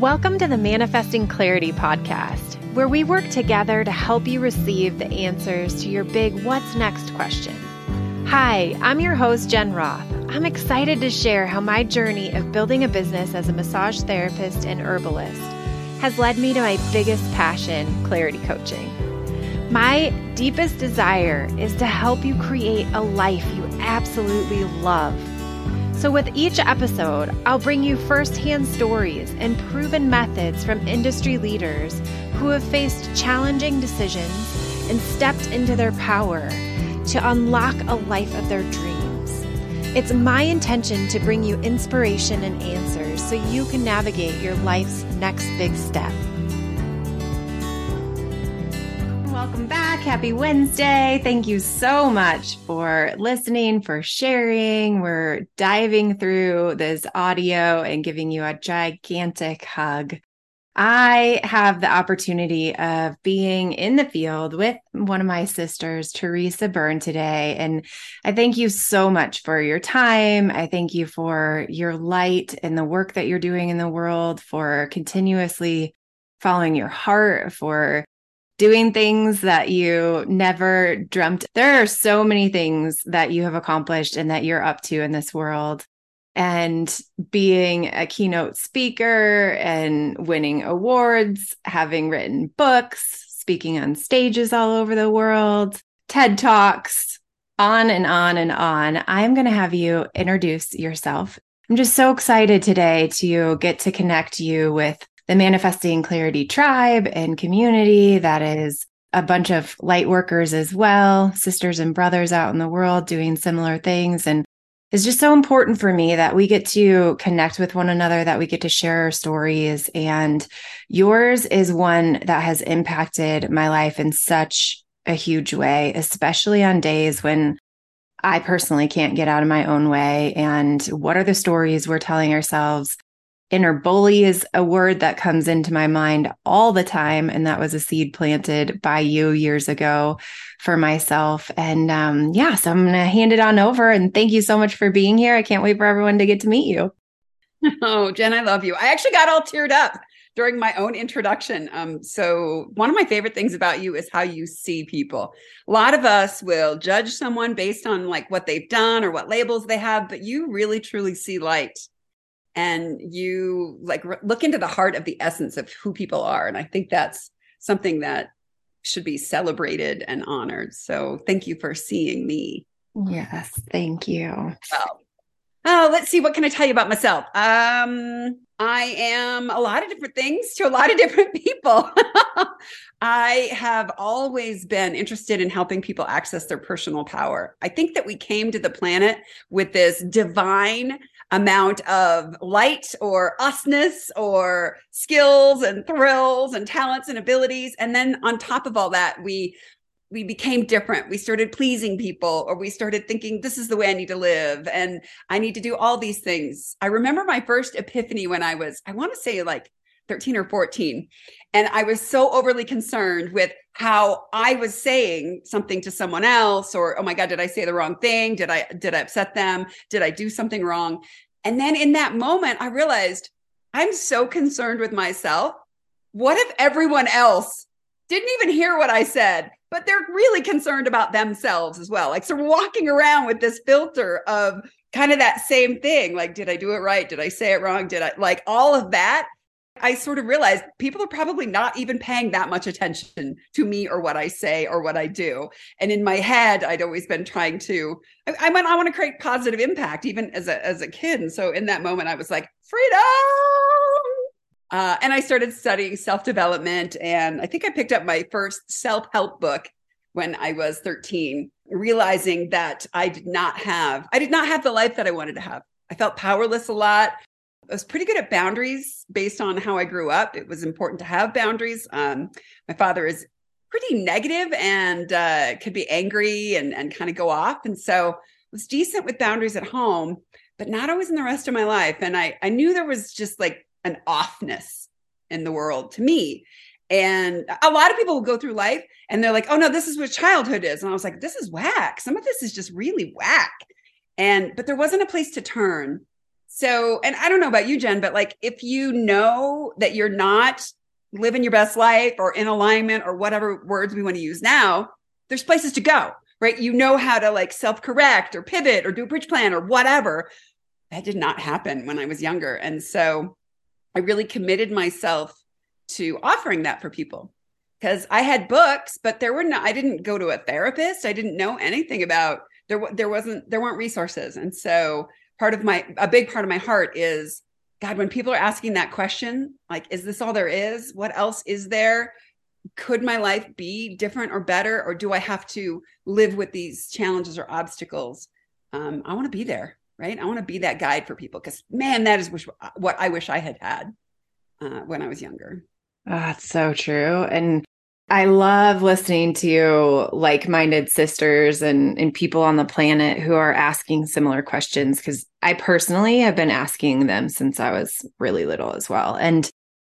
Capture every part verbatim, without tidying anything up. Welcome to the Manifesting Clarity Podcast, where we work together to help you receive the answers to your big what's next question. Hi, I'm your host, Jen Roth. I'm excited to share how my journey of building a business as a massage therapist and herbalist has led me to my biggest passion, clarity coaching. My deepest desire is to help you create a life you absolutely love. So with each episode, I'll bring you firsthand stories and proven methods from industry leaders who have faced challenging decisions and stepped into their power to unlock a life of their dreams. It's my intention to bring you inspiration and answers so you can navigate your life's next big step. Welcome back. Happy Wednesday. Thank you so much for listening, for sharing. We're diving through this audio and giving you a gigantic hug. I have the opportunity of being in the field with one of my sisters, Teresa Byrne, today. And I thank you so much for your time. I thank you for your light and the work that you're doing in the world, for continuously following your heart, for doing things that you never dreamt. There are so many things that you have accomplished and that you're up to in this world. And being a keynote speaker and winning awards, having written books, speaking on stages all over the world, TED Talks, on and on and on. I'm going to have you introduce yourself. I'm just so excited today to get to connect you with the Manifesting Clarity tribe and community that is a bunch of light workers as well, sisters and brothers out in the world doing similar things. And it's just so important for me that we get to connect with one another, that we get to share our stories. And yours is one that has impacted my life in such a huge way, especially on days when I personally can't get out of my own way. And what are the stories we're telling ourselves? Inner bully is a word that comes into my mind all the time. And that was a seed planted by you years ago for myself. And um, yeah, so I'm going to hand it on over. And thank you so much for being here. I can't wait for everyone to get to meet you. Oh, Jen, I love you. I actually got all teared up during my own introduction. Um, so one of my favorite things about you is how you see people. A lot of us will judge someone based on like what they've done or what labels they have, but you really truly see light. And you like look into the heart of the essence of who people are. And I think that's something that should be celebrated and honored. So thank you for seeing me. Yes, thank you. Well, oh, let's see. What can I tell you about myself? Um, I am a lot of different things to a lot of different people. I have always been interested in helping people access their personal power. I think that we came to the planet with this divine amount of light or usness or skills and thrills and talents and abilities. And then on top of all that, we we became different. We started pleasing people, or we started thinking, this is the way I need to live. And I need to do all these things. I remember my first epiphany when I was, I want to say like thirteen or fourteen. And I was so overly concerned with how I was saying something to someone else, or, oh my God, did I say the wrong thing? Did I, did I upset them? Did I do something wrong? And then in that moment, I realized I'm so concerned with myself. What if everyone else didn't even hear what I said, but they're really concerned about themselves as well? Like, so we're walking around with this filter of kind of that same thing. Like, did I do it right? Did I say it wrong? Did I like all of that? I sort of realized people are probably not even paying that much attention to me or what I say or what I do. And in my head, I'd always been trying to, I, I, I want to create positive impact even as a, as a kid. And so in that moment, I was like, freedom. Uh, and I started studying self-development. And I think I picked up my first self-help book when I was thirteen, realizing that I did not have, I did not have the life that I wanted to have. I felt powerless a lot. I was pretty good at boundaries based on how I grew up. It was important to have boundaries. Um, my father is pretty negative and uh, could be angry and, and kind of go off. And so I was decent with boundaries at home, but not always in the rest of my life. And I, I knew there was just like an offness in the world to me. And a lot of people will go through life and they're like, oh no, this is what childhood is. And I was like, this is whack. Some of this is just really whack. And, but there wasn't a place to turn. So, and I don't know about you, Jen, but like, if you know that you're not living your best life or in alignment or whatever words we want to use now, there's places to go, right? You know how to like self-correct or pivot or do a bridge plan or whatever. That did not happen when I was younger. And so I really committed myself to offering that for people because I had books, but there were no, I didn't go to a therapist. I didn't know anything about, there, there wasn't, there weren't resources. And so part of my, a big part of my heart is, God, when people are asking that question, like, is this all there is? What else is there? Could my life be different or better? Or do I have to live with these challenges or obstacles? Um, I want to be there, right? I want to be that guide for people because, man, that is wish, what I wish I had had uh, when I was younger. Oh, that's so true. And I love listening to like-minded sisters and, and people on the planet who are asking similar questions because I personally have been asking them since I was really little as well. And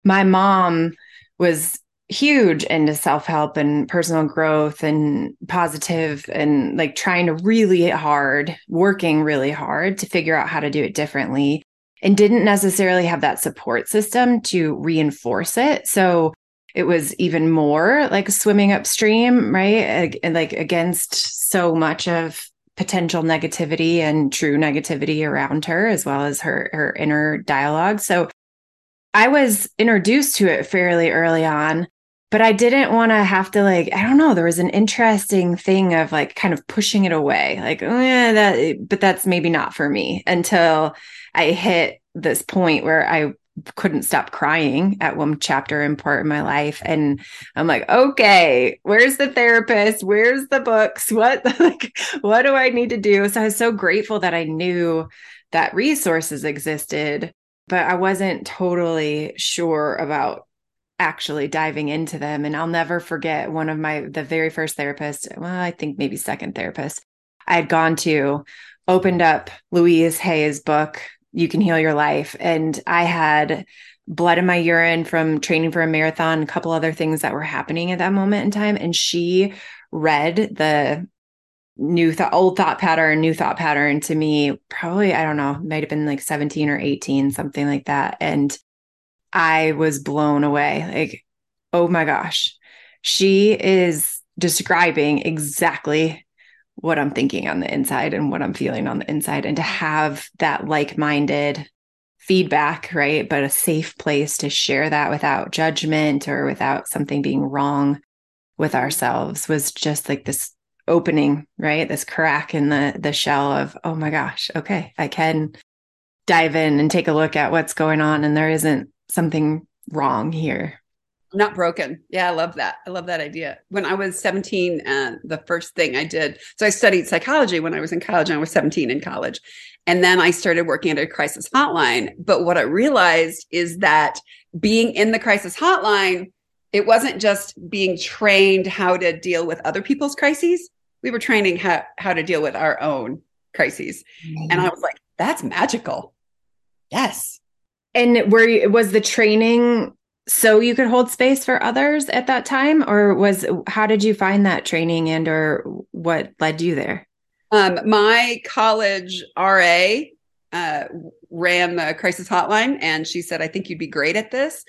my mom was huge into self-help and personal growth and positive and like trying to really hard, working really hard to figure out how to do it differently and didn't necessarily have that support system to reinforce it. So it was even more like swimming upstream, right? And like against so much of potential negativity and true negativity around her, as well as her, her inner dialogue. So I was introduced to it fairly early on, but I didn't want to have to like, I don't know, there was an interesting thing of like kind of pushing it away, like, eh, that, but that's maybe not for me until I hit this point where I couldn't stop crying at one chapter and part in my life. And I'm like, okay, where's the therapist? Where's the books? What, like, what do I need to do? So I was so grateful that I knew that resources existed, but I wasn't totally sure about actually diving into them. And I'll never forget one of my, the very first therapist, well, I think maybe second therapist I had gone to, opened up Louise Hay's book, You Can Heal Your Life. And I had blood in my urine from training for a marathon, a couple other things that were happening at that moment in time. And she read the new thought, old thought pattern, new thought pattern to me, probably, I don't know, might've been like seventeen or eighteen, something like that. And I was blown away. Like, oh my gosh, she is describing exactly what I'm thinking on the inside and what I'm feeling on the inside, and to have that like-minded feedback, right? But a safe place to share that without judgment or without something being wrong with ourselves was just like this opening, right? This crack in the the shell of, oh my gosh, okay, I can dive in and take a look at what's going on. And there isn't something wrong here. Not broken. Yeah, I love that. I love that idea. When I was seventeen, uh, the first thing I did, so I studied psychology when I was in college, and I was seventeen in college. And then I started working at a crisis hotline. But what I realized is that being in the crisis hotline, it wasn't just being trained how to deal with other people's crises. We were training how, how to deal with our own crises. Mm-hmm. And I was like, that's magical. Yes. And were you, was the training so you could hold space for others at that time? Or was, how did you find that training and or what led you there? Um, my college R A uh, ran the crisis hotline, and she said, I think you'd be great at this.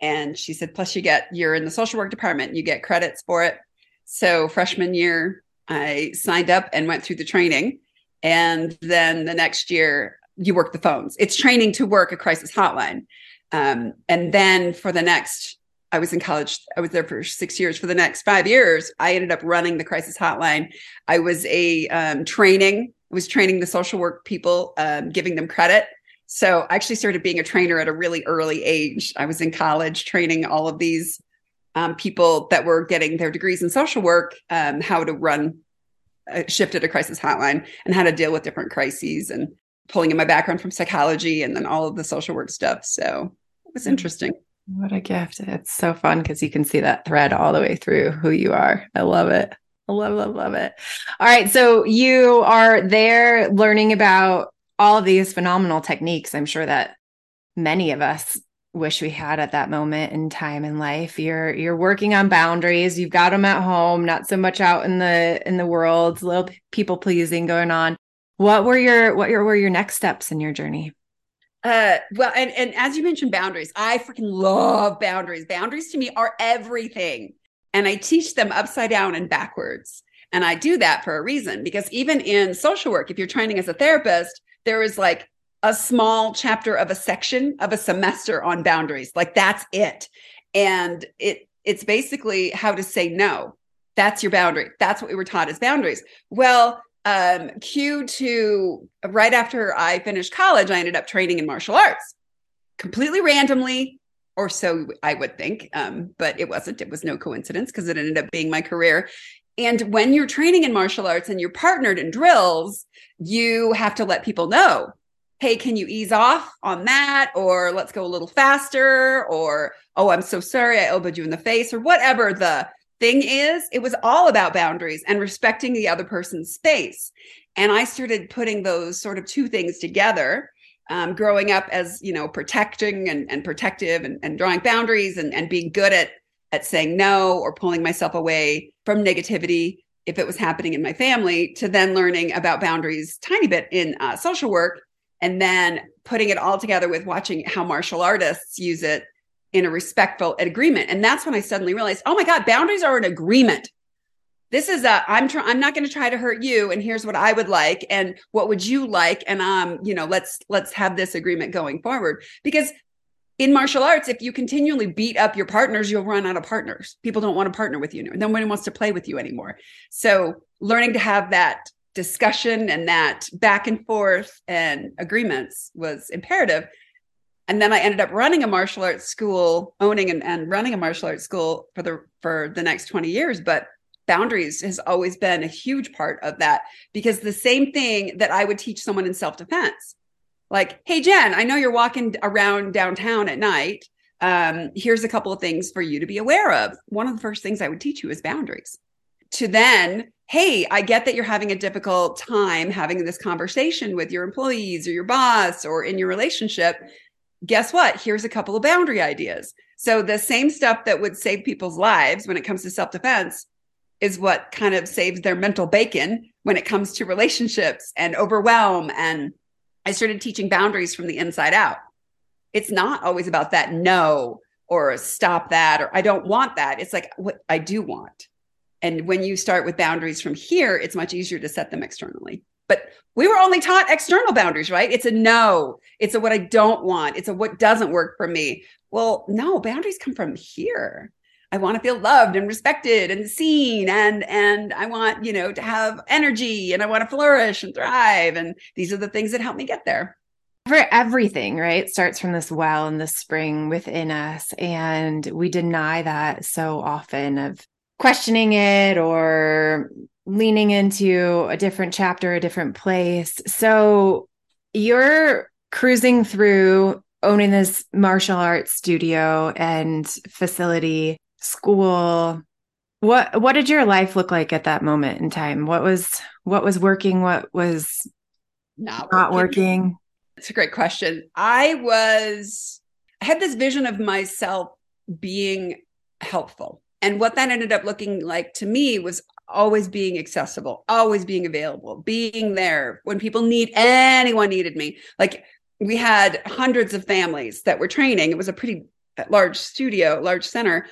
And she said, plus you get, you're in the social work department, you get credits for it. So freshman year, I signed up and went through the training. And then the next year, you work the phones. It's training to work a crisis hotline. Um, and then for the next, I was in college, I was there for six years. For the next five years, I ended up running the crisis hotline. I was a um, training, was training the social work people, um, giving them credit. So I actually started being a trainer at a really early age. I was in college training all of these um, people that were getting their degrees in social work, um, how to run a shift at a crisis hotline and how to deal with different crises, and pulling in my background from psychology and then all of the social work stuff. So it was interesting. What a gift. It's so fun because you can see that thread all the way through who you are. I love it. I love, love, love it. All right. So you are there learning about all of these phenomenal techniques, I'm sure that many of us wish we had at that moment in time in life. You're you're working on boundaries. You've got them at home, not so much out in the in the world. It's a little people pleasing going on. What were your what your, were your next steps in your journey? Uh, well, and, and as you mentioned, boundaries, I freaking love boundaries. Boundaries to me are everything. And I teach them upside down and backwards. And I do that for a reason, because even in social work, if you're training as a therapist, there is like a small chapter of a section of a semester on boundaries. Like that's it. And it it's basically how to say no. That's your boundary. That's what we were taught as boundaries. Well, um, cue to right after I finished college, I ended up training in martial arts completely randomly, or so I would think. Um, but it wasn't, it was no coincidence, because it ended up being my career. And when you're training in martial arts and you're partnered in drills, you have to let people know, hey, can you ease off on that? Or let's go a little faster, or, oh, I'm so sorry, I elbowed you in the face, or whatever the thing is. It was all about boundaries and respecting the other person's space. And I started putting those sort of two things together, um, growing up as, you know, protecting and, and protective and, and drawing boundaries and, and being good at at saying no, or pulling myself away from negativity if it was happening in my family, to then learning about boundaries tiny bit in uh, social work, and then putting it all together with watching how martial artists use it in a respectful agreement. And that's when I suddenly realized, oh my God, boundaries are an agreement. This is a, I'm trying, I'm not going to try to hurt you. And here's what I would like. And what would you like? And, um, you know, let's, let's have this agreement going forward. Because in martial arts, if you continually beat up your partners, you'll run out of partners. People don't want to partner with you anymore. Nobody wants to play with you anymore. So learning to have that discussion and that back and forth and agreements was imperative. And then I ended up running a martial arts school, owning and, and running a martial arts school for the for the next twenty years. But boundaries has always been a huge part of that, because the same thing that I would teach someone in self-defense, like, hey, Jen, I know you're walking around downtown at night. Um, here's a couple of things for you to be aware of. One of the first things I would teach you is boundaries. To then, hey, I get that you're having a difficult time having this conversation with your employees or your boss or in your relationship. Guess what? Here's a couple of boundary ideas. So the same stuff that would save people's lives when it comes to self-defense is what kind of saves their mental bacon when it comes to relationships and overwhelm. And I started teaching boundaries from the inside out. It's not always about that no, or stop that, or I don't want that. It's like, what I do want. And when you start with boundaries from here, it's much easier to set them externally. But we were only taught external boundaries, right? It's a no. It's a what I don't want. It's a what doesn't work for me. Well, no, boundaries come from here. I want to feel loved and respected and seen, and and I want, you know, to have energy, and I want to flourish and thrive. And these are the things that help me get there. For everything, right? It starts from this well and this spring within us. And we deny that so often, of questioning it or leaning into a different chapter, a different place. So you're cruising through owning this martial arts studio and facility, school. What, what did your life look like at that moment in time? What was, what was working? What was not, not working? That's a great question. I was, I had this vision of myself being helpful. And what that ended up looking like to me was always being accessible, always being available, being there when people need, anyone needed me. Like we had hundreds of families that were training. It was a pretty large studio, large center.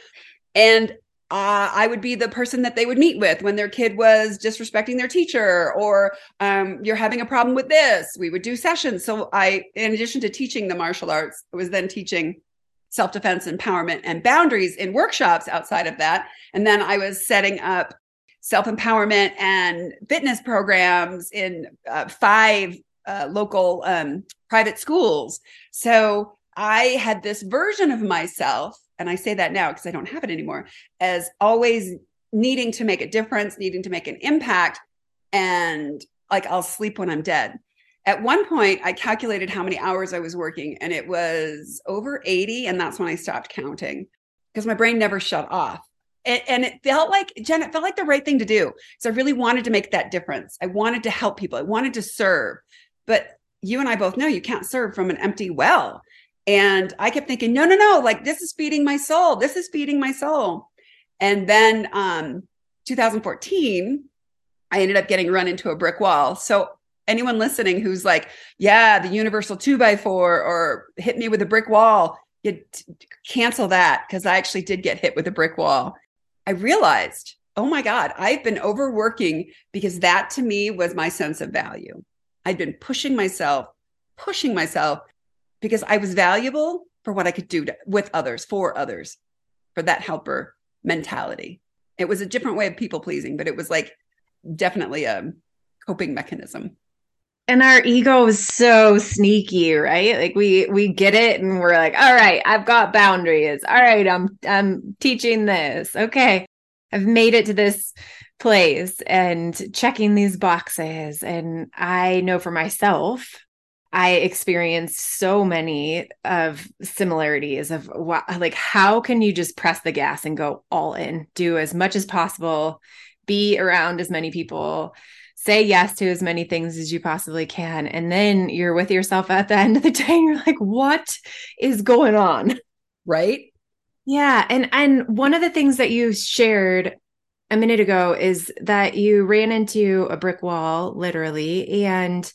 And uh, I would be the person that they would meet with when their kid was disrespecting their teacher, or um, you're having a problem with this. We would do sessions. So I, in addition to teaching the martial arts, I was then teaching self-defense, empowerment, and boundaries in workshops outside of that. And then I was setting up self-empowerment and fitness programs in uh, five uh, local um, private schools. So I had this version of myself, and I say that now because I don't have it anymore, as always needing to make a difference, needing to make an impact, and like I'll sleep when I'm dead. At one point, I calculated how many hours I was working, and it was over eighty. And that's when I stopped counting, because my brain never shut off. And, and it felt like, Jen, it felt like the right thing to do. So I really wanted to make that difference. I wanted to help people. I wanted to serve. But you and I both know you can't serve from an empty well. And I kept thinking, no, no, no, like this is feeding my soul. This is feeding my soul. And then um, twenty fourteen, I ended up getting run into a brick wall. So anyone listening who's like, yeah, the universal two by four or hit me with a brick wall, you cancel that, because I actually did get hit with a brick wall. I realized, oh my God, I've been overworking, because that to me was my sense of value. I'd been pushing myself, pushing myself because I was valuable for what I could do to, with others, for others, for that helper mentality. It was a different way of people pleasing, but it was like definitely a coping mechanism. And our ego is so sneaky, right? Like we we get it and we're like, all right, I've got boundaries. All right, I'm I'm teaching this. Okay, I've made it to this place and checking these boxes. And I know for myself, I experienced so many of similarities of what, like, how can you just press the gas and go all in, do as much as possible, be around as many people, say yes to as many things as you possibly can. And then you're with yourself at the end of the day and you're like, what is going on? Right? Yeah. And, and one of the things that you shared a minute ago is that you ran into a brick wall, literally. And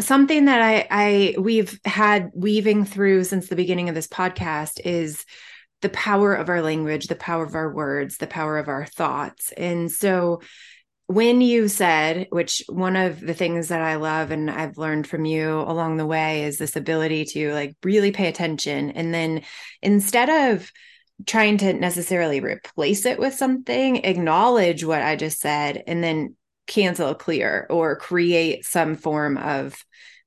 something that I, I we've had weaving through since the beginning of this podcast is the power of our language, the power of our words, the power of our thoughts. And so when you said, which one of the things that I love and I've learned from you along the way is this ability to like really pay attention. And then instead of trying to necessarily replace it with something, acknowledge what I just said and then cancel, clear, or create some form of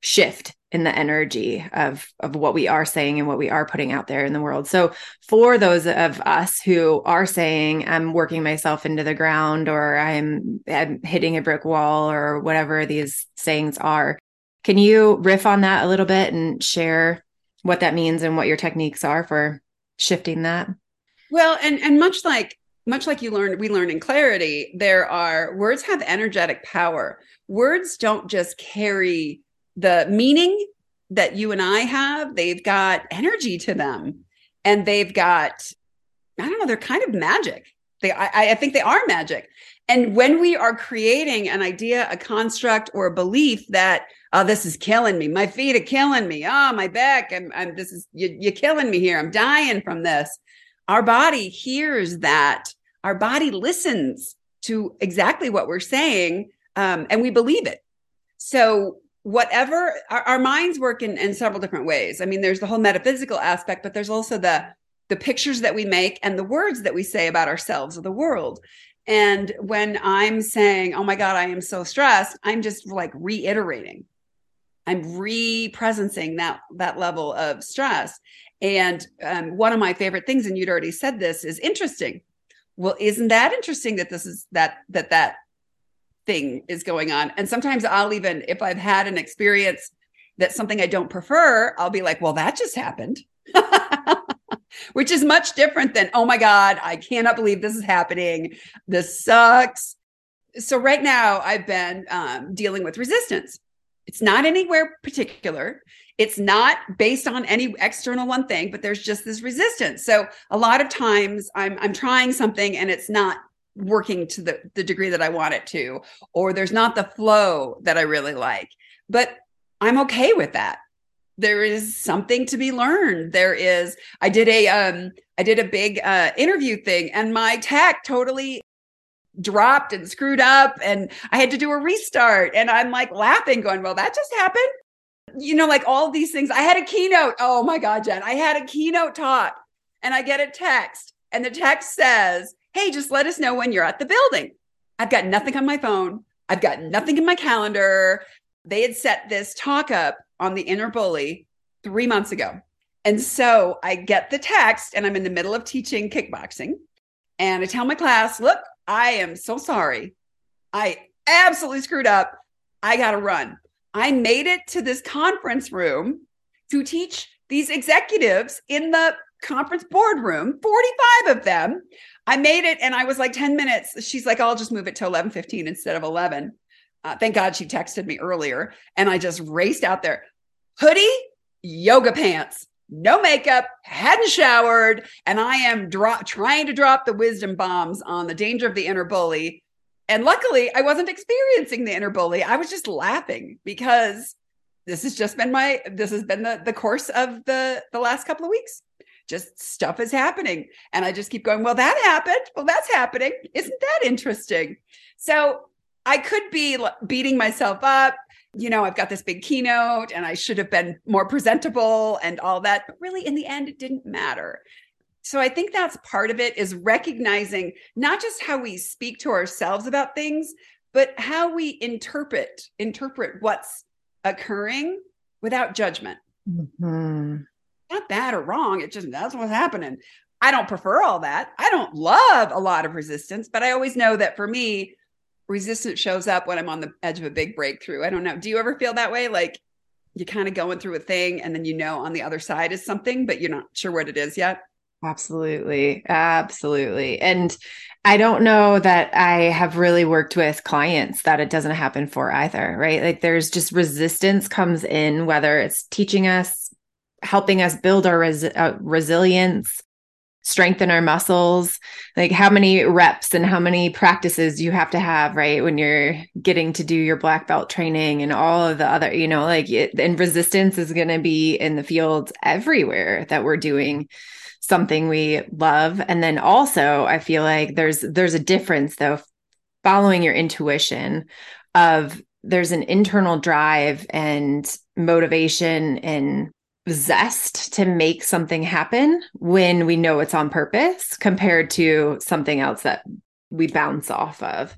shift in the energy of, of what we are saying and what we are putting out there in the world. So for those of us who are saying, I'm working myself into the ground, or I'm, I'm hitting a brick wall, or whatever these sayings are, can you riff on that a little bit and share what that means and what your techniques are for shifting that? Well, and, and much like Much like you learned, we learn in clarity, there are, words have energetic power. Words don't just carry the meaning that you and I have. They've got energy to them. And they've got, I don't know, they're kind of magic. They, I, I think they are magic. And when we are creating an idea, a construct, or a belief that, oh, this is killing me, my feet are killing me, oh, my back, I'm, I'm this is, you, you're killing me here, I'm dying from this. Our body hears that. Our body listens to exactly what we're saying, um, and we believe it. So whatever, our, our minds work in, in several different ways. I mean, there's the whole metaphysical aspect, but there's also the, the pictures that we make and the words that we say about ourselves or the world. And when I'm saying, oh my God, I am so stressed, I'm just like reiterating. I'm re-presencing that, that level of stress. And um, one of my favorite things, and you'd already said this, is interesting. Well, isn't that interesting that this is that that that thing is going on? And sometimes I'll even, if I've had an experience that's something I don't prefer, I'll be like, well, that just happened, which is much different than, oh my God, I cannot believe this is happening. This sucks. So right now I've been um, dealing with resistance. It's not anywhere particular. It's not based on any external one thing, but there's just this resistance. So a lot of times I'm I'm trying something and it's not working to the, the degree that I want it to, or there's not the flow that I really like, but I'm okay with that. There is something to be learned. There is, I did a, um, I did a big uh, interview thing and my tech totally dropped and screwed up and I had to do a restart and I'm like laughing going, well, that just happened. You know, like all these things. I had a keynote. Oh my God, Jen, I had a keynote talk and I get a text and the text says, hey, just let us know when you're at the building. I've got nothing on my phone. I've got nothing in my calendar. They had set this talk up on the inner bully three months ago. And so I get the text and I'm in the middle of teaching kickboxing. And I tell my class, look, I am so sorry. I absolutely screwed up. I got to run. I made it to this conference room to teach these executives in the conference boardroom, forty-five of them. I made it and I was like ten minutes. She's like, I'll just move it to eleven fifteen instead of eleven. Uh, thank God she texted me earlier. And I just raced out there. Hoodie, yoga pants, no makeup, hadn't showered. And I am dro- trying to drop the wisdom bombs on the danger of the inner bully And luckily I wasn't experiencing the inner bully. I was just laughing because this has just been my, this has been the, the course of the, the last couple of weeks. Just stuff is happening. And I just keep going, well, that happened. Well, that's happening. Isn't that interesting? So I could be beating myself up. You know, I've got this big keynote and I should have been more presentable and all that. But really, in the end, it didn't matter. So I think that's part of it, is recognizing not just how we speak to ourselves about things, but how we interpret, interpret what's occurring without judgment. Mm-hmm. Not bad or wrong. It just, that's what's happening. I don't prefer all that. I don't love a lot of resistance, but I always know that for me, resistance shows up when I'm on the edge of a big breakthrough. I don't know. Do you ever feel that way? Like you're kind of going through a thing and then, you know, on the other side is something, but you're not sure what it is yet. Absolutely. Absolutely. And I don't know that I have really worked with clients that it doesn't happen for either, right? Like there's just resistance comes in, whether it's teaching us, helping us build our res- uh, resilience, strengthen our muscles, like how many reps and how many practices you have to have, right? When you're getting to do your black belt training and all of the other, you know, like it, and resistance is going to be in the fields everywhere that we're doing something we love. And then also I feel like there's, there's a difference though, following your intuition of there's an internal drive and motivation and zest to make something happen when we know it's on purpose compared to something else that we bounce off of.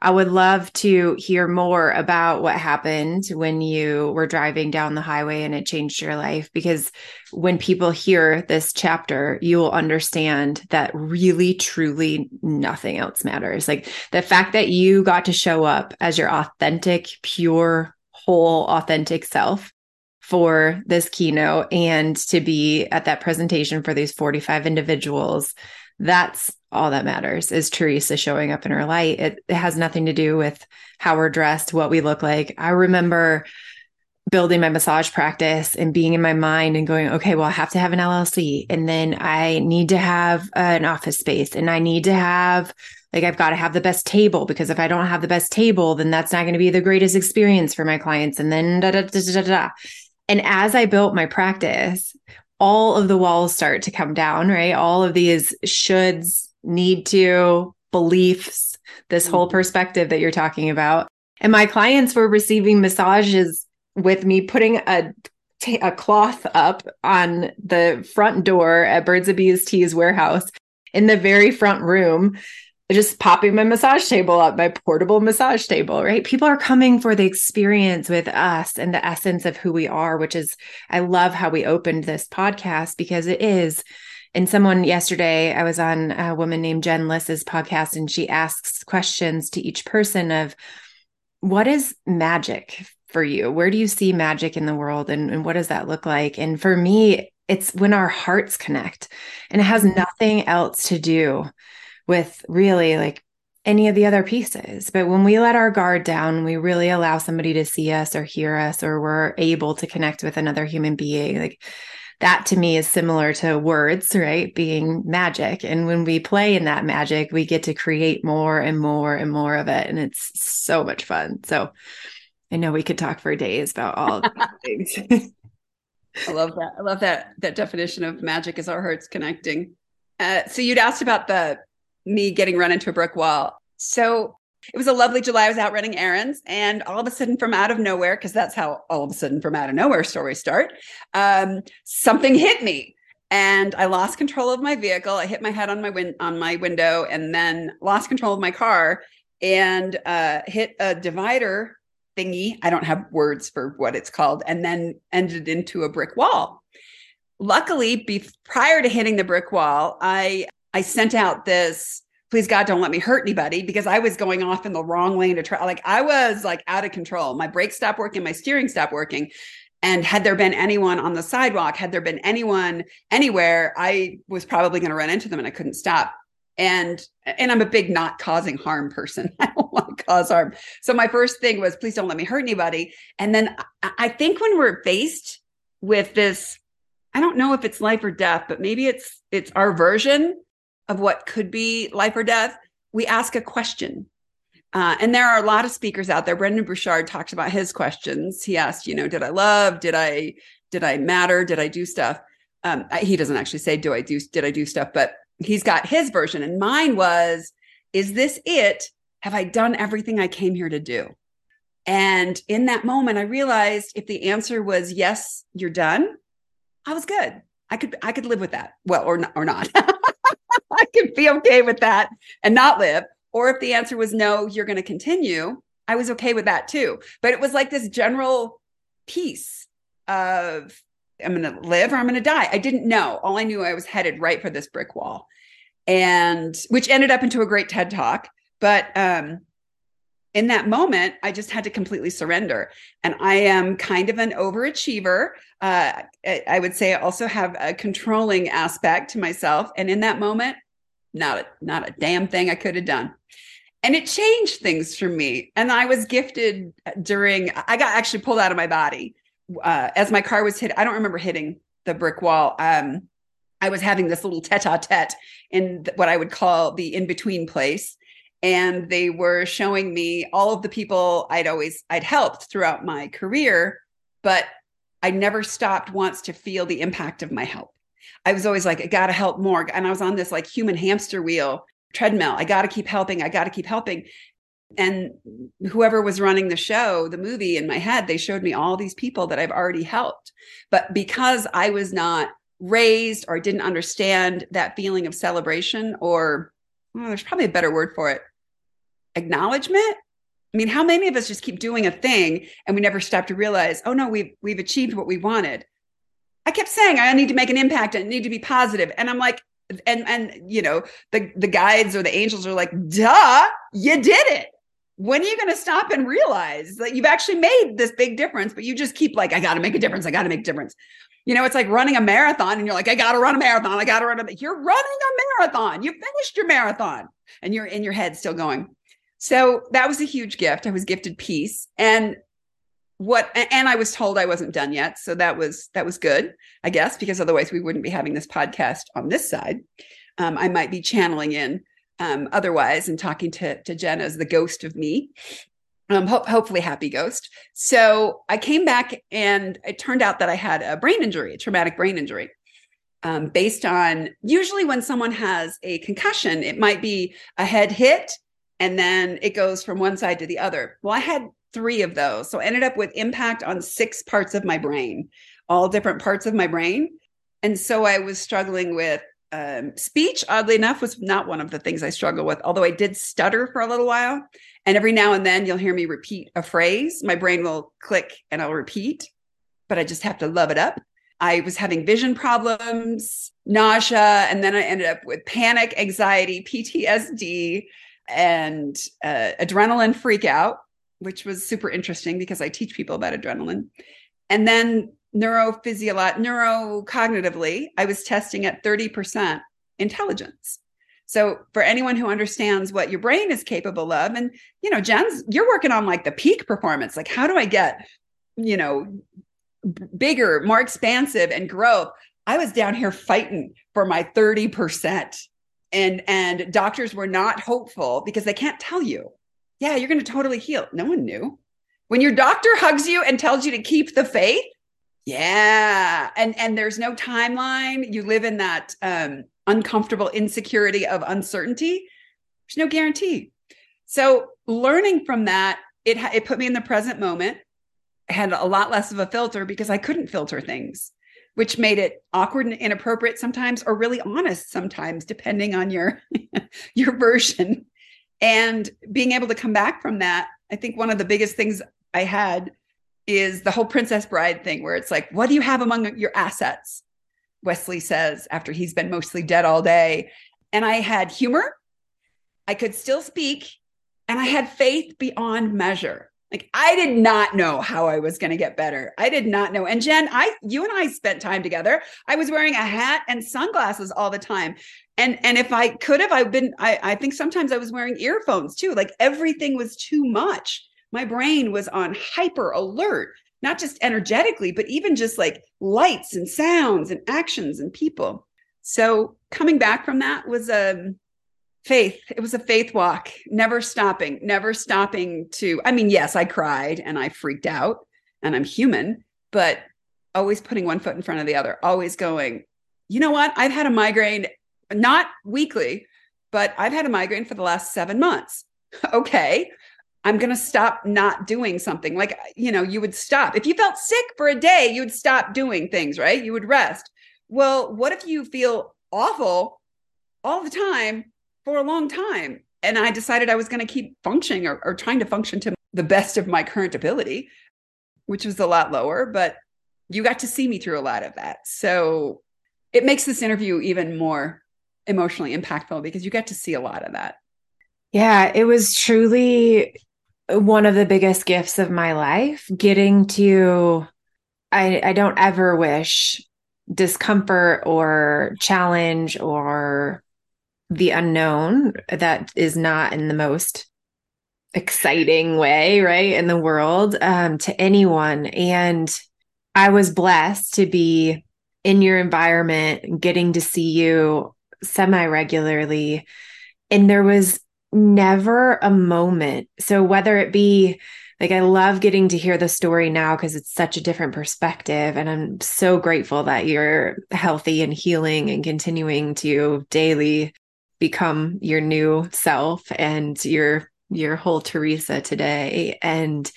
I would love to hear more about what happened when you were driving down the highway and it changed your life, because when people hear this chapter, you will understand that really, truly nothing else matters. Like the fact that you got to show up as your authentic, pure, whole, authentic self for this keynote and to be at that presentation for these forty-five individuals, that's all that matters, is Teresa showing up in her light. It, it has nothing to do with how we're dressed, what we look like. I remember building my massage practice and being in my mind and going, okay, well, I have to have an L L C. And then I need to have an office space, and I need to have, like, I've got to have the best table, because if I don't have the best table, then that's not going to be the greatest experience for my clients. And then da, da, da, da, da, da. And as I built my practice, all of the walls start to come down, right? All of these shoulds, need to, beliefs, this whole perspective that you're talking about. And my clients were receiving massages with me putting a, t- a cloth up on the front door at Birds of Bees Tea's warehouse in the very front room, just popping my massage table up, my portable massage table, right? People are coming for the experience with us and the essence of who we are, which is, I love how we opened this podcast, because it is. And someone yesterday, I was on a woman named Jen Liss's podcast, and she asks questions to each person of, what is magic for you? Where do you see magic in the world? And, and what does that look like? And for me, it's when our hearts connect, and it has nothing else to do with really like any of the other pieces. But when we let our guard down, we really allow somebody to see us or hear us, or we're able to connect with another human being. Like, that to me is similar to words, right? Being magic. And when we play in that magic, we get to create more and more and more of it. And it's so much fun. So I know we could talk for days about all of these things. I love that. I love that. That definition of magic is our hearts connecting. Uh, so you'd asked about the me getting run into a brick wall. So it was a lovely July. I was out running errands, and all of a sudden from out of nowhere, because that's how all of a sudden from out of nowhere stories start, um, something hit me and I lost control of my vehicle. I hit my head on my win- on my window and then lost control of my car and uh, hit a divider thingy. I don't have words for what it's called, and then ended into a brick wall. Luckily, be- prior to hitting the brick wall, I I sent out this, please God, don't let me hurt anybody, because I was going off in the wrong lane to try. Like I was like out of control. My brakes stopped working. My steering stopped working. And had there been anyone on the sidewalk, had there been anyone anywhere, I was probably going to run into them, and I couldn't stop. And, and I'm a big not causing harm person. I don't want to cause harm. So my first thing was, please don't let me hurt anybody. And then I, I think when we're faced with this, I don't know if it's life or death, but maybe it's, it's our version of what could be life or death, we ask a question. Uh, and there are a lot of speakers out there. Brendan Bouchard talked about his questions. He asked, you know, did I love? Did I, did I matter? Did I do stuff? Um, I, he doesn't actually say, do I do, did I do stuff? But he's got his version. And mine was, is this it? Have I done everything I came here to do? And in that moment, I realized if the answer was yes, you're done, I was good. I could, I could live with that. Well, or not, or not. I could be okay with that and not live. Or if the answer was no, you're going to continue, I was okay with that too. But it was like this general piece of I'm going to live or I'm going to die. I didn't know. All I knew I was headed right for this brick wall, and which ended up into a great TED Talk. But um, in that moment, I just had to completely surrender. And I am kind of an overachiever. Uh, I, I would say I also have a controlling aspect to myself. And in that moment, not a, not a damn thing I could have done. And it changed things for me. And I was gifted during, I got actually pulled out of my body uh, as my car was hit. I don't remember hitting the brick wall. Um, I was having this little tete-a-tete in what I would call the in-between place. And they were showing me all of the people I'd always, I'd helped throughout my career, but I never stopped once to feel the impact of my help. I was always like, I got to help more. And I was on this like human hamster wheel treadmill. I got to keep helping. I got to keep helping. And whoever was running the show, the movie in my head, they showed me all these people that I've already helped. But because I was not raised or didn't understand that feeling of celebration or well, there's probably a better word for it, acknowledgement. I mean, how many of us just keep doing a thing and we never stop to realize, oh no, we've, we've achieved what we wanted. I kept saying, I need to make an impact. I need to be positive. And I'm like, and, and, you know, the, the guides or the angels are like, duh, you did it. When are you going to stop and realize that you've actually made this big difference, but you just keep like, I got to make a difference. I got to make a difference. You know, it's like running a marathon and you're like, I got to run a marathon. I got to run a, you're running a marathon. You finished your marathon and you're in your head still going. So that was a huge gift. I was gifted peace. And What and I was told I wasn't done yet. So that was that was good, I guess, because otherwise we wouldn't be having this podcast on this side. Um, I might be channeling in um, otherwise and talking to, to Jen as the ghost of me, um, ho- hopefully happy ghost. So I came back and it turned out that I had a brain injury, a traumatic brain injury. Um, based on usually when someone has a concussion, it might be a head hit and then it goes from one side to the other. Well, I had three of those. So I ended up with impact on six parts of my brain, all different parts of my brain. And so I was struggling with um, speech, oddly enough, was not one of the things I struggle with, although I did stutter for a little while. And every now and then you'll hear me repeat a phrase. My brain will click and I'll repeat, but I just have to love it up. I was having vision problems, nausea, and then I ended up with panic, anxiety, P T S D, and uh, adrenaline freak out, which was super interesting because I teach people about adrenaline. And then neurophysiolo- neurocognitively, I was testing at thirty percent intelligence. So for anyone who understands what your brain is capable of, and, you know, Jen's, you're working on like the peak performance. Like, how do I get, you know, b- bigger, more expansive and growth? I was down here fighting for my thirty percent. And, and doctors were not hopeful because they can't tell you. Yeah, you're going to totally heal. No one knew. When your doctor hugs you and tells you to keep the faith, yeah. And and there's no timeline. You live in that um, uncomfortable insecurity of uncertainty. There's no guarantee. So learning from that, it it put me in the present moment. I had a lot less of a filter because I couldn't filter things, which made it awkward and inappropriate sometimes, or really honest sometimes, depending on your your version. And being able to come back from that, I think one of the biggest things I had is the whole Princess Bride thing where it's like, what do you have among your assets? Wesley says after he's been mostly dead all day. And I had humor, I could still speak, and I had faith beyond measure. Like I did not know how I was going to get better. I did not know. And Jen, I, you and I spent time together. I was wearing a hat and sunglasses all the time. And, and if I could have, I've been, I, I think sometimes I was wearing earphones too. Like everything was too much. My brain was on hyper alert, not just energetically, but even just like lights and sounds and actions and people. So coming back from that was, um, Faith. It was a faith walk, never stopping, never stopping to, I mean, yes, I cried and I freaked out and I'm human, but always putting one foot in front of the other, always going, you know what? I've had a migraine, not weekly, but I've had a migraine for the last seven months. Okay. I'm going to stop not doing something. Like, you know, you would stop. If you felt sick for a day, you would stop doing things, right? You would rest. Well, what if you feel awful all the time for a long time? And I decided I was going to keep functioning or, or trying to function to the best of my current ability, which was a lot lower, but you got to see me through a lot of that. So it makes this interview even more emotionally impactful because you got to see a lot of that. Yeah, it was truly one of the biggest gifts of my life, getting to, I, I don't ever wish discomfort or challenge or the unknown that is not in the most exciting way, right, in the world, um, to anyone. And I was blessed to be in your environment, getting to see you semi-regularly. And there was never a moment. So whether it be like, I love getting to hear the story now because it's such a different perspective. And I'm so grateful that you're healthy and healing and continuing to daily become your new self and your, your whole Teresa today. And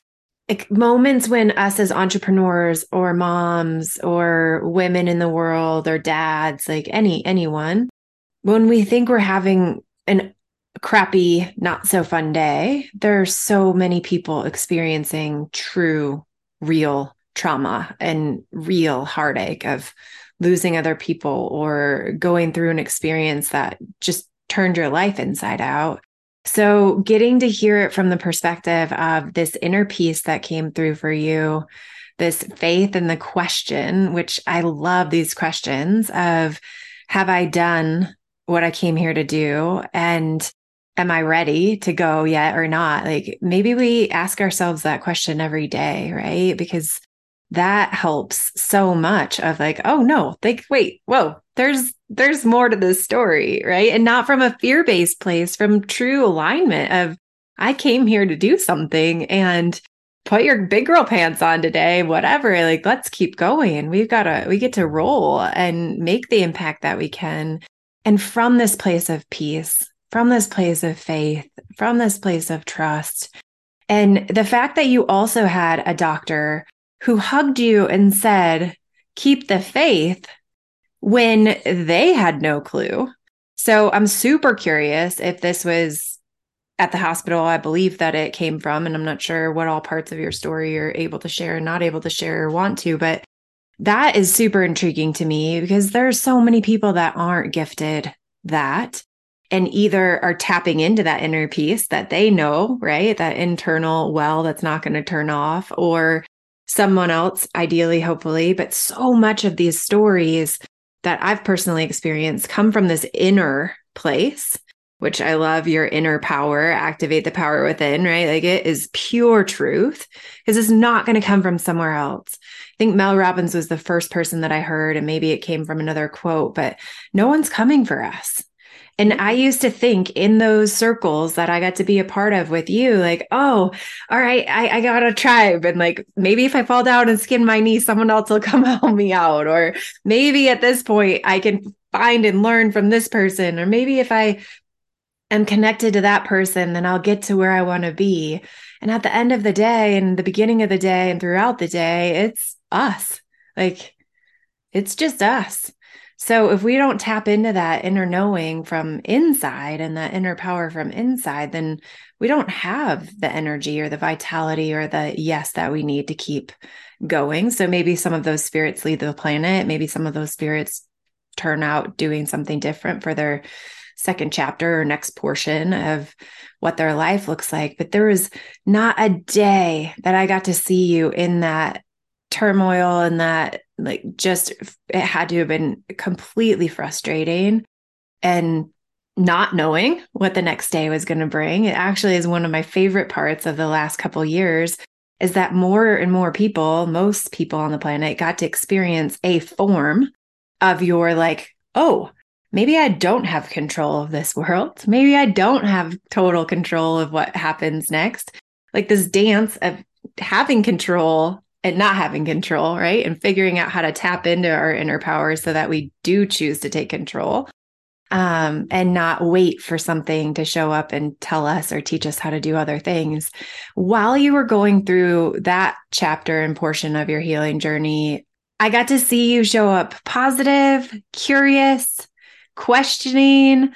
like moments when us as entrepreneurs or moms or women in the world or dads, like any, anyone, when we think we're having an crappy, not so fun day, there are so many people experiencing true, real trauma and real heartache of losing other people or going through an experience that just turned your life inside out. So getting to hear it from the perspective of this inner peace that came through for you, this faith and the question, which I love these questions of, have I done what I came here to do? And am I ready to go yet or not? Like maybe we ask ourselves that question every day, right? Because that helps so much of like, oh no, like, wait, whoa, there's, there's more to this story, right? And not from a fear-based place, from true alignment of, I came here to do something and put your big girl pants on today, whatever, like, let's keep going. We've got to, we get to roll and make the impact that we can. And from this place of peace, from this place of faith, from this place of trust. And the fact that you also had a doctor who hugged you and said, keep the faith when they had no clue. So I'm super curious if this was at the hospital, I believe that it came from, and I'm not sure what all parts of your story you're able to share and not able to share or want to, but that is super intriguing to me because there are so many people that aren't gifted that. And either are tapping into that inner peace that they know, right? That internal well that's not going to turn off, or someone else, ideally, hopefully. But so much of these stories that I've personally experienced come from this inner place, which I love, your inner power, activate the power within, right? Like it is pure truth because it's not going to come from somewhere else. I think Mel Robbins was the first person that I heard, and maybe it came from another quote, but no one's coming for us. And I used to think in those circles that I got to be a part of with you, like, oh, all right, I, I got a tribe. And like, maybe if I fall down and skin my knee, someone else will come help me out. Or maybe at this point I can find and learn from this person. Or maybe if I am connected to that person, then I'll get to where I want to be. And at the end of the day and the beginning of the day and throughout the day, it's us. Like, it's just us. So if we don't tap into that inner knowing from inside and that inner power from inside, then we don't have the energy or the vitality or the yes that we need to keep going. So maybe some of those spirits leave the planet. Maybe some of those spirits turn out doing something different for their second chapter or next portion of what their life looks like. But there was not a day that I got to see you in that turmoil and that, like, just it had to have been completely frustrating and not knowing what the next day was going to bring. It actually is one of my favorite parts of the last couple of years is that more and more people, most people on the planet, got to experience a form of your like, oh, maybe I don't have control of this world. Maybe I don't have total control of what happens next. Like this dance of having control and not having control, right? And figuring out how to tap into our inner power so that we do choose to take control um, and not wait for something to show up and tell us or teach us how to do other things. While you were going through that chapter and portion of your healing journey, I got to see you show up positive, curious, questioning,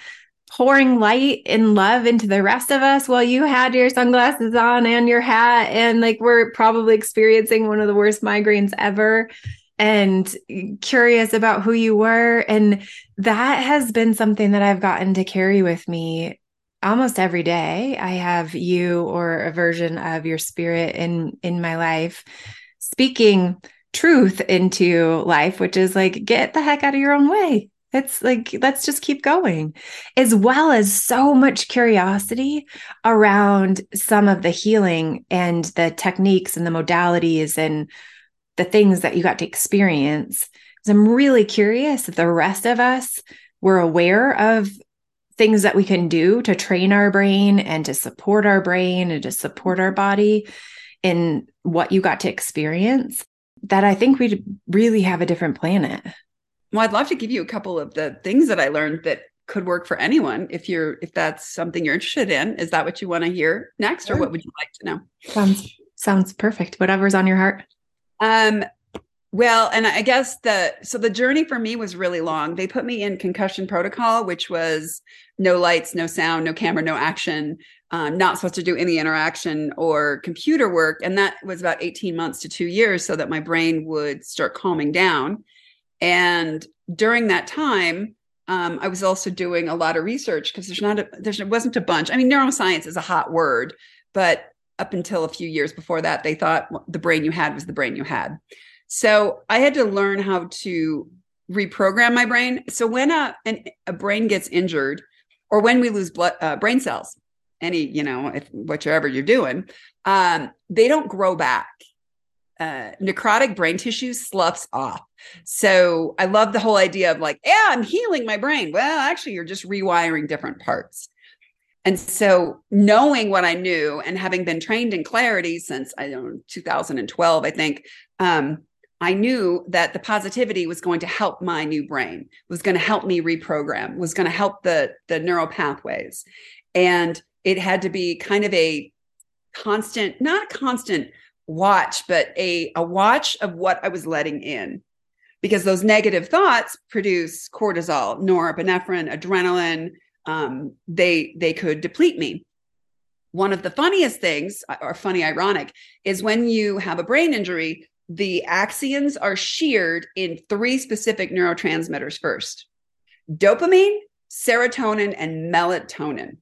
pouring light and love into the rest of us while you had your sunglasses on and your hat and like we're probably experiencing one of the worst migraines ever and curious about who you were. And that has been something that I've gotten to carry with me almost every day. I have you or a version of your spirit in, in my life speaking truth into life, which is like, get the heck out of your own way. It's like, let's just keep going, as well as so much curiosity around some of the healing and the techniques and the modalities and the things that you got to experience. Because I'm really curious that the rest of us were aware of things that we can do to train our brain and to support our brain and to support our body in what you got to experience, that I think we'd really have a different planet. Well, I'd love to give you a couple of the things that I learned that could work for anyone if you're if that's something you're interested in. Is that what you want to hear next? Sure. Or what would you like to know? Sounds sounds perfect. Whatever's on your heart. Um, well, and I guess the so the journey for me was really long. They put me in concussion protocol, which was no lights, no sound, no camera, no action. Um, not supposed to do any interaction or computer work, and that was about eighteen months to two years, so that my brain would start calming down. And during that time, um, I was also doing a lot of research because there's not a, there's, it wasn't a bunch. I mean, neuroscience is a hot word, but up until a few years before that, they thought the brain you had was the brain you had. So I had to learn how to reprogram my brain. So when a, an, a brain gets injured or when we lose blood, uh, brain cells, any, you know, if whatever you're doing, um, they don't grow back. Uh, necrotic brain tissue sloughs off. So I love the whole idea of like, yeah, I'm healing my brain. Well, actually, you're just rewiring different parts. And so knowing what I knew and having been trained in clarity since, I don't know, two thousand twelve, I think, um, I knew that the positivity was going to help my new brain, was going to help me reprogram, was going to help the, the neural pathways. And it had to be kind of a constant, not constant, watch, but a, a watch of what I was letting in, because those negative thoughts produce cortisol, norepinephrine, adrenaline. Um, they, they could deplete me. One of the funniest things, or funny, ironic, is when you have a brain injury, the axons are sheared in three specific neurotransmitters first: dopamine, serotonin, and melatonin.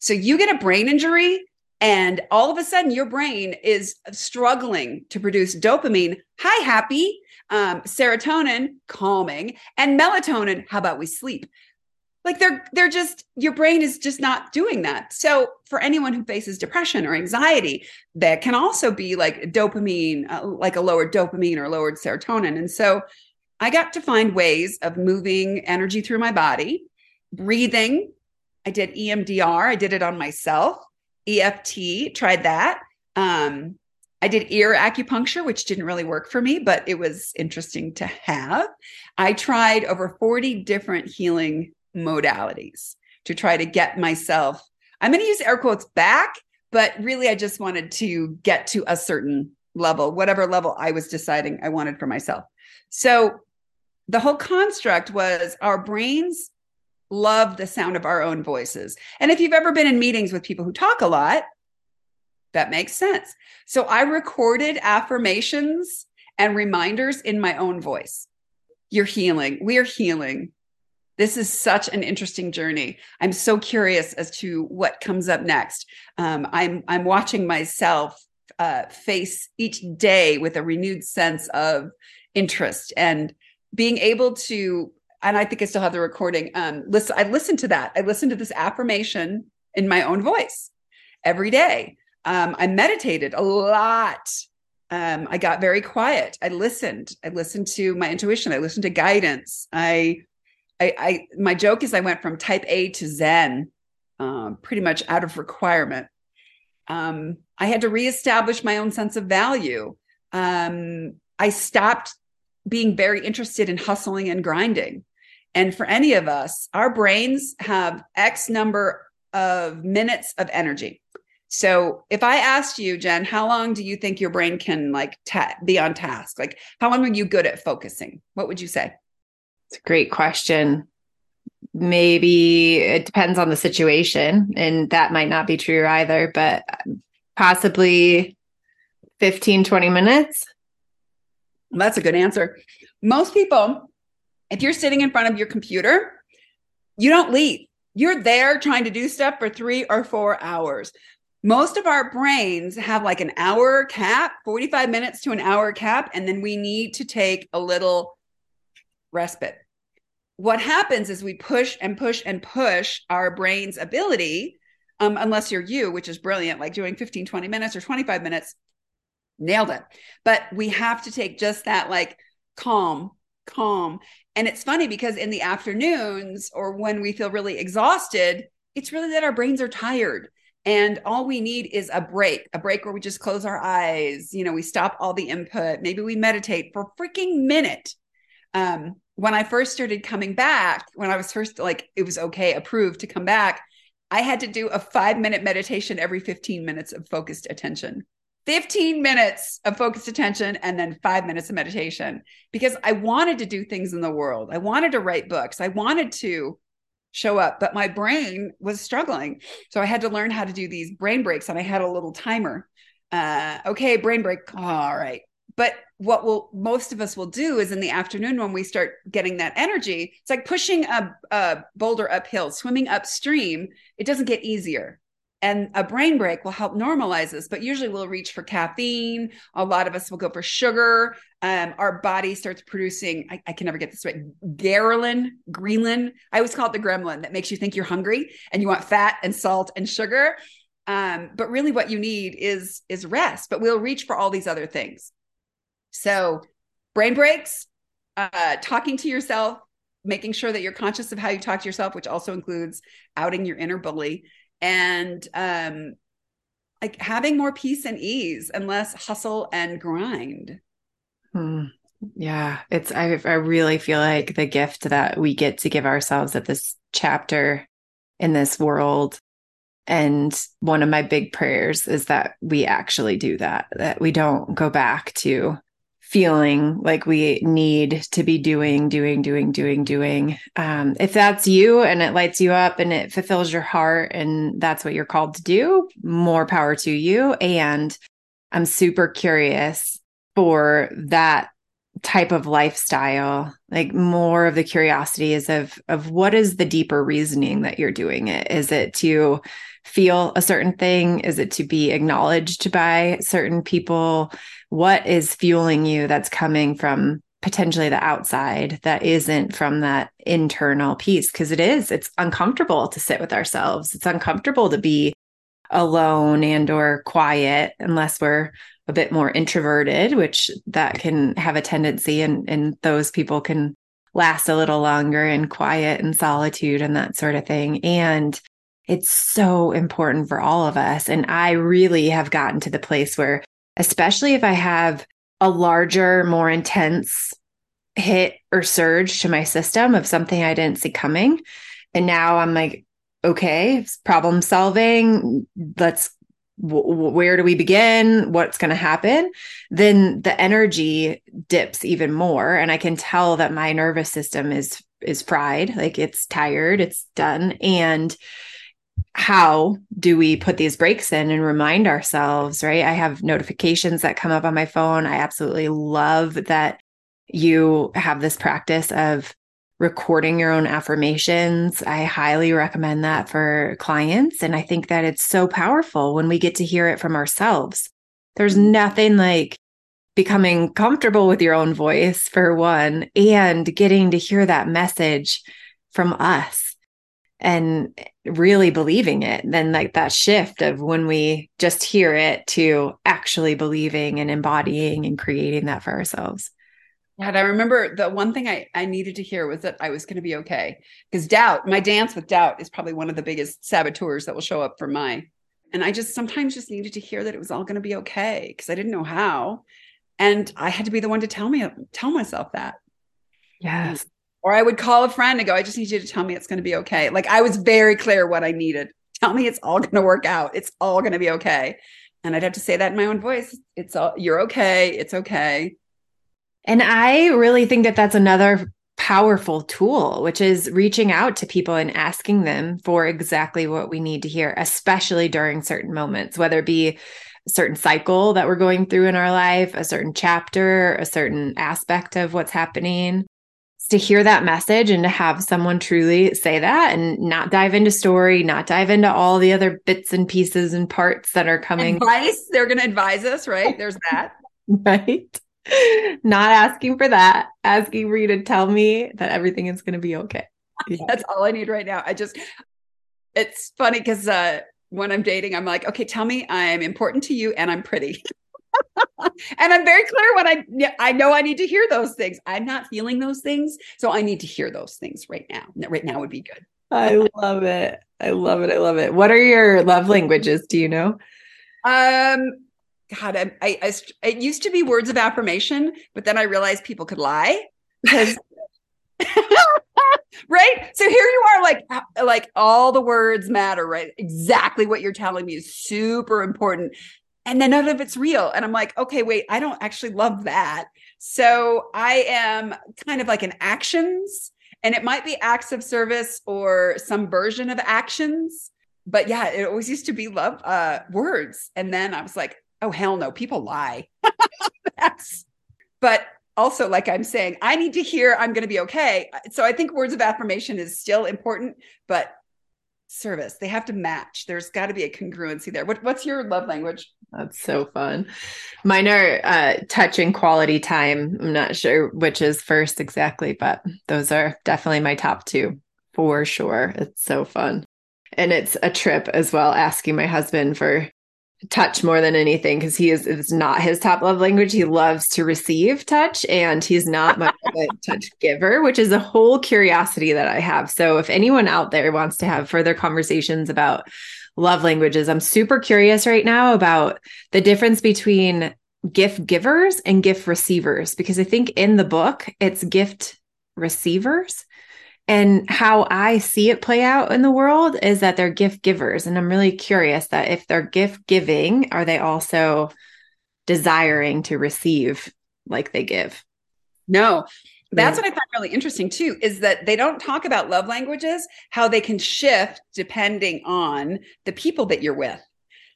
So you get a brain injury, and all of a sudden your brain is struggling to produce dopamine, high, happy, um, serotonin, calming, and melatonin. How about we sleep? Like they're, they're just, your brain is just not doing that. So for anyone who faces depression or anxiety, that can also be like dopamine, uh, like a lower dopamine or lowered serotonin. And so I got to find ways of moving energy through my body, breathing. I did E M D R. I did it on myself. E F T, tried that. Um, I did ear acupuncture, which didn't really work for me, but it was interesting to have. I tried over forty different healing modalities to try to get myself, I'm going to use air quotes, back, but really I just wanted to get to a certain level, whatever level I was deciding I wanted for myself. So the whole construct was our brains love the sound of our own voices. And if you've ever been in meetings with people who talk a lot, that makes sense. So I recorded affirmations and reminders in my own voice. You're healing. We're healing. This is such an interesting journey. I'm so curious as to what comes up next. Um, I'm, I'm watching myself uh, face each day with a renewed sense of interest and being able to, and I think I still have the recording. Um, listen, I listened to that. I listened to this affirmation in my own voice every day. Um, I meditated a lot. Um, I got very quiet. I listened. I listened to my intuition. I listened to guidance. I I, I my joke is I went from type A to Zen, um, pretty much out of requirement. Um, I had to reestablish my own sense of value. Um, I stopped being very interested in hustling and grinding. And for any of us, our brains have X number of minutes of energy. So if I asked you, Jen, how long do you think your brain can like ta- be on task? Like, how long are you good at focusing? What would you say? It's a great question. Maybe it depends on the situation, and that might not be true either, but possibly fifteen, twenty minutes. Well, that's a good answer. Most people, if you're sitting in front of your computer, you don't leave. You're there trying to do stuff for three or four hours. Most of our brains have like an hour cap, forty-five minutes to an hour cap, and then we need to take a little respite. What happens is we push and push and push our brain's ability, um, unless you're you, which is brilliant, like doing fifteen, twenty minutes or twenty-five minutes, nailed it. But we have to take just that like calm, calm. And it's funny because in the afternoons or when we feel really exhausted, it's really that our brains are tired. And all we need is a break, a break where we just close our eyes. You know, we stop all the input. Maybe we meditate for a freaking minute. Um, when I first started coming back, when I was first like, it was okay, approved to come back, I had to do a five minute meditation every fifteen minutes of focused attention. fifteen minutes of focused attention and then five minutes of meditation, because I wanted to do things in the world. I wanted to write books. I wanted to show up, but my brain was struggling. So I had to learn how to do these brain breaks, and I had a little timer. Uh, okay, brain break. Oh, all right. But what will most of us will do is in the afternoon when we start getting that energy, it's like pushing a, a boulder uphill, swimming upstream. It doesn't get easier. And a brain break will help normalize this, but usually we'll reach for caffeine. A lot of us will go for sugar. Um, our body starts producing, I, I can never get this right, ghrelin, ghrelin. I always call it the gremlin that makes you think you're hungry and you want fat and salt and sugar. Um, but really what you need is, is rest, but we'll reach for all these other things. So brain breaks, uh, talking to yourself, making sure that you're conscious of how you talk to yourself, which also includes outing your inner bully. And um, like having more peace and ease and less hustle and grind. Hmm. Yeah, it's I, I really feel like the gift that we get to give ourselves at this chapter in this world. And one of my big prayers is that we actually do that, that we don't go back to feeling like we need to be doing, doing, doing, doing, doing. Um, if that's you and it lights you up and it fulfills your heart and that's what you're called to do, more power to you. And I'm super curious for that type of lifestyle. Like more of the curiosity is of, of what is the deeper reasoning that you're doing it? Is it to feel a certain thing? Is it to be acknowledged by certain people? What is fueling you that's coming from potentially the outside that isn't from that internal piece? Because it is, it's uncomfortable to sit with ourselves. It's uncomfortable to be alone and or quiet unless we're a bit more introverted, which that can have a tendency, and, and those people can last a little longer in quiet and solitude and that sort of thing. And it's so important for all of us. And I really have gotten to the place where, especially if I have a larger, more intense hit or surge to my system of something I didn't see coming. And now I'm like, okay, problem solving, let's where do we begin? What's going to happen? Then the energy dips even more. And I can tell that my nervous system is, is fried. Like it's tired, it's done. And how do we put these breaks in and remind ourselves, right? I have notifications that come up on my phone. I absolutely love that you have this practice of recording your own affirmations. I highly recommend that for clients. And I think that it's so powerful when we get to hear it from ourselves. There's nothing like becoming comfortable with your own voice, for one, and getting to hear that message from us and really believing it. Then like that shift of when we just hear it to actually believing and embodying and creating that for ourselves. And I remember the one thing I, I needed to hear was that I was going to be okay, because doubt, my dance with doubt is probably one of the biggest saboteurs that will show up for my, and I just sometimes just needed to hear that it was all going to be okay, because I didn't know how. And I had to be the one to tell me, tell myself that. Yes. Or I would call a friend and go, I just need you to tell me it's going to be okay. Like, I was very clear what I needed. Tell me it's all going to work out. It's all going to be okay. And I'd have to say that in my own voice. It's all, you're okay. It's okay. And I really think that that's another powerful tool, which is reaching out to people and asking them for exactly what we need to hear, especially during certain moments, whether it be a certain cycle that we're going through in our life, a certain chapter, a certain aspect of what's happening. To hear that message and to have someone truly say that, and not dive into story, not dive into all the other bits and pieces and parts that are coming. Advice, they're going to advise us, right? There's that. Right. Not asking for that, asking for you to tell me that everything is going to be okay. Yeah. That's all I need right now. I just, it's funny because uh, when I'm dating, I'm like, okay, tell me I'm important to you and I'm pretty. And I'm very clear when I, I know I need to hear those things. I'm not feeling those things. So I need to hear those things right now. Right now would be good. I love it. I love it. I love it. What are your love languages? Do you know? Um, God, I, I, I it used to be words of affirmation, but then I realized people could lie. Because right. So here you are, like, like all the words matter, right? Exactly what you're telling me is super important. And then none of it's real. And I'm like, okay, wait, I don't actually love that. So I am kind of like an actions, and it might be acts of service or some version of actions. But yeah, it always used to be love uh, words. And then I was like, oh, hell no, people lie. That's, but also, like I'm saying, I need to hear I'm going to be okay. So I think words of affirmation is still important, but service, they have to match. There's got to be a congruency there. What, what's your love language? That's so fun. Mine are uh, touch and quality time. I'm not sure which is first exactly, but those are definitely my top two for sure. It's so fun. And it's a trip as well, asking my husband for touch more than anything, because he is, it's not his top love language. He loves to receive touch, and he's not much of a touch giver, which is a whole curiosity that I have. So if anyone out there wants to have further conversations about love languages, I'm super curious right now about the difference between gift givers and gift receivers, because I think in the book it's gift receivers. And how I see it play out in the world is that they're gift givers. And I'm really curious that if they're gift giving, are they also desiring to receive like they give? No, that's yeah. What I find really interesting too, is that they don't talk about love languages, how they can shift depending on the people that you're with.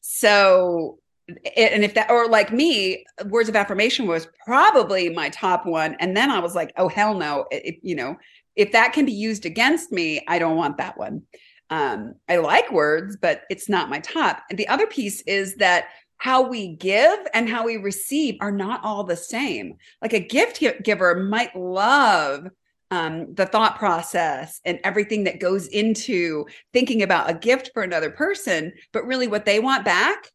So, and if that, or like me, words of affirmation was probably my top one. And then I was like, oh, hell no, it, you know, if that can be used against me, I don't want that one. Um, I like words, but it's not my top. And the other piece is that how we give and how we receive are not all the same. Like a gift giver might love um, the thought process and everything that goes into thinking about a gift for another person, but really what they want back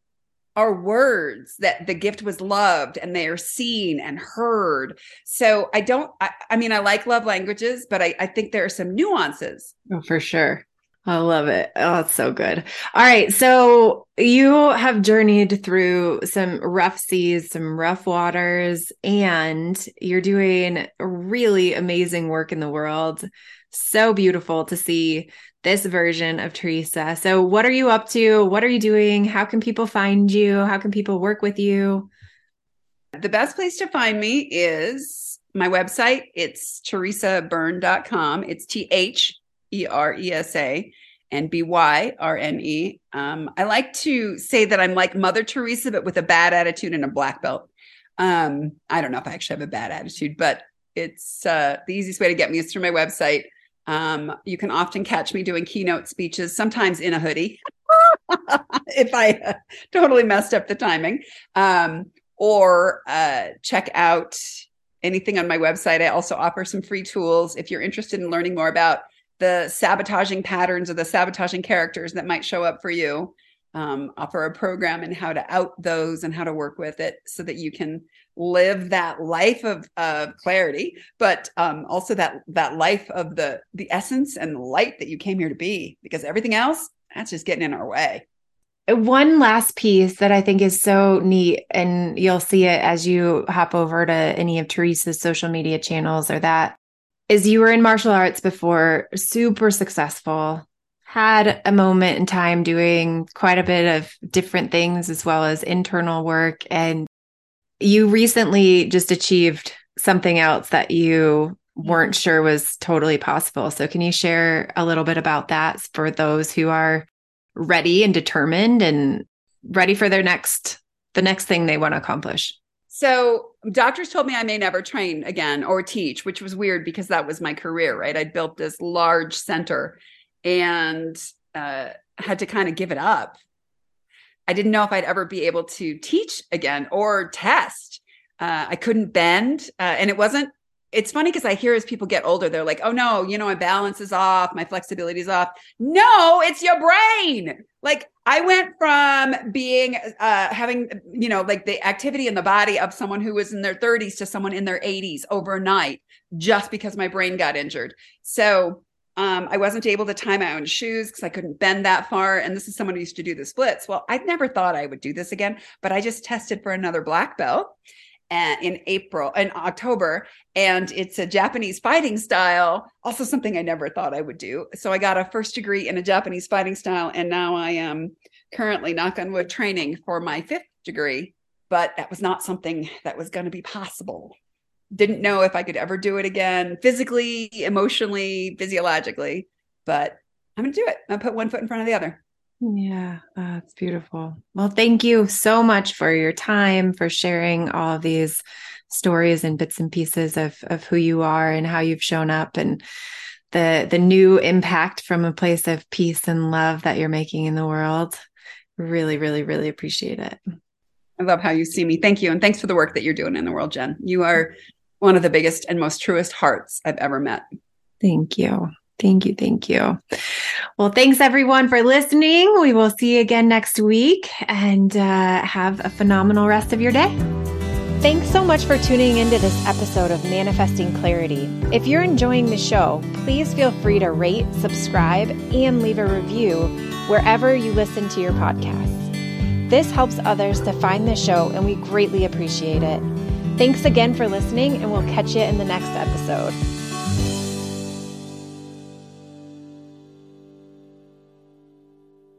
are words that the gift was loved and they are seen and heard. So I don't, I, I mean, I like love languages, but I, I think there are some nuances. Oh, for sure. I love it. Oh, it's so good. All right. So you have journeyed through some rough seas, some rough waters, and you're doing really amazing work in the world. So beautiful to see this version of Teresa. So what are you up to? What are you doing? How can people find you? How can people work with you? The best place to find me is my website. It's Teresa Byrne dot com. It's T H E R E S A and B Y R N E. Um, I like to say that I'm like Mother Teresa, but with a bad attitude and a black belt. Um, I don't know if I actually have a bad attitude, but it's uh, the easiest way to get me is through my website. Um, you can often catch me doing keynote speeches, sometimes in a hoodie, if I uh, totally messed up the timing, um, or uh, check out anything on my website. I also offer some free tools if you're interested in learning more about the sabotaging patterns or the sabotaging characters that might show up for you. um, offer a program and how to out those and how to work with it so that you can live that life of, of clarity, but um, also that, that life of the, the essence and the light that you came here to be, because everything else, that's just getting in our way. One last piece that I think is so neat, and you'll see it as you hop over to any of Teresa's social media channels or that, is you were in martial arts before, super successful, had a moment in time doing quite a bit of different things as well as internal work. And you recently just achieved something else that you weren't sure was totally possible. So can you share a little bit about that for those who are ready and determined and ready for their next, the next thing they want to accomplish? So doctors told me I may never train again or teach, which was weird because that was my career, right? I built this large center and uh, had to kind of give it up. I didn't know if I'd ever be able to teach again or test. Uh, I couldn't bend. Uh, and it wasn't, it's funny because I hear as people get older, they're like, oh no, you know, my balance is off. My flexibility is off. No, it's your brain. Like I went from being, uh, having, you know, like the activity in the body of someone who was in their thirties to someone in their eighties overnight, just because my brain got injured. So um, I wasn't able to tie my own shoes because I couldn't bend that far. And this is someone who used to do the splits. Well, I never thought I would do this again, but I just tested for another black belt in April and October. And it's a Japanese fighting style. Also something I never thought I would do. So I got a first degree in a Japanese fighting style. And now I am currently, knock on wood, training for my fifth degree, but that was not something that was going to be possible. Didn't know if I could ever do it again, physically, emotionally, physiologically, but I'm going to do it. I'll put one foot in front of the other. Yeah, uh, it's beautiful. Well, thank you so much for your time, for sharing all of these stories and bits and pieces of of who you are and how you've shown up and the the new impact from a place of peace and love that you're making in the world. Really, really, really appreciate it. I love how you see me. Thank you. And thanks for the work that you're doing in the world, Jen. You are one of the biggest and most truest hearts I've ever met. Thank you. Thank you. Thank you. Well, thanks everyone for listening. We will see you again next week and uh, have a phenomenal rest of your day. Thanks so much for tuning into this episode of Manifesting Clarity. If you're enjoying the show, please feel free to rate, subscribe, and leave a review wherever you listen to your podcasts. This helps others to find the show, and we greatly appreciate it. Thanks again for listening, and we'll catch you in the next episode.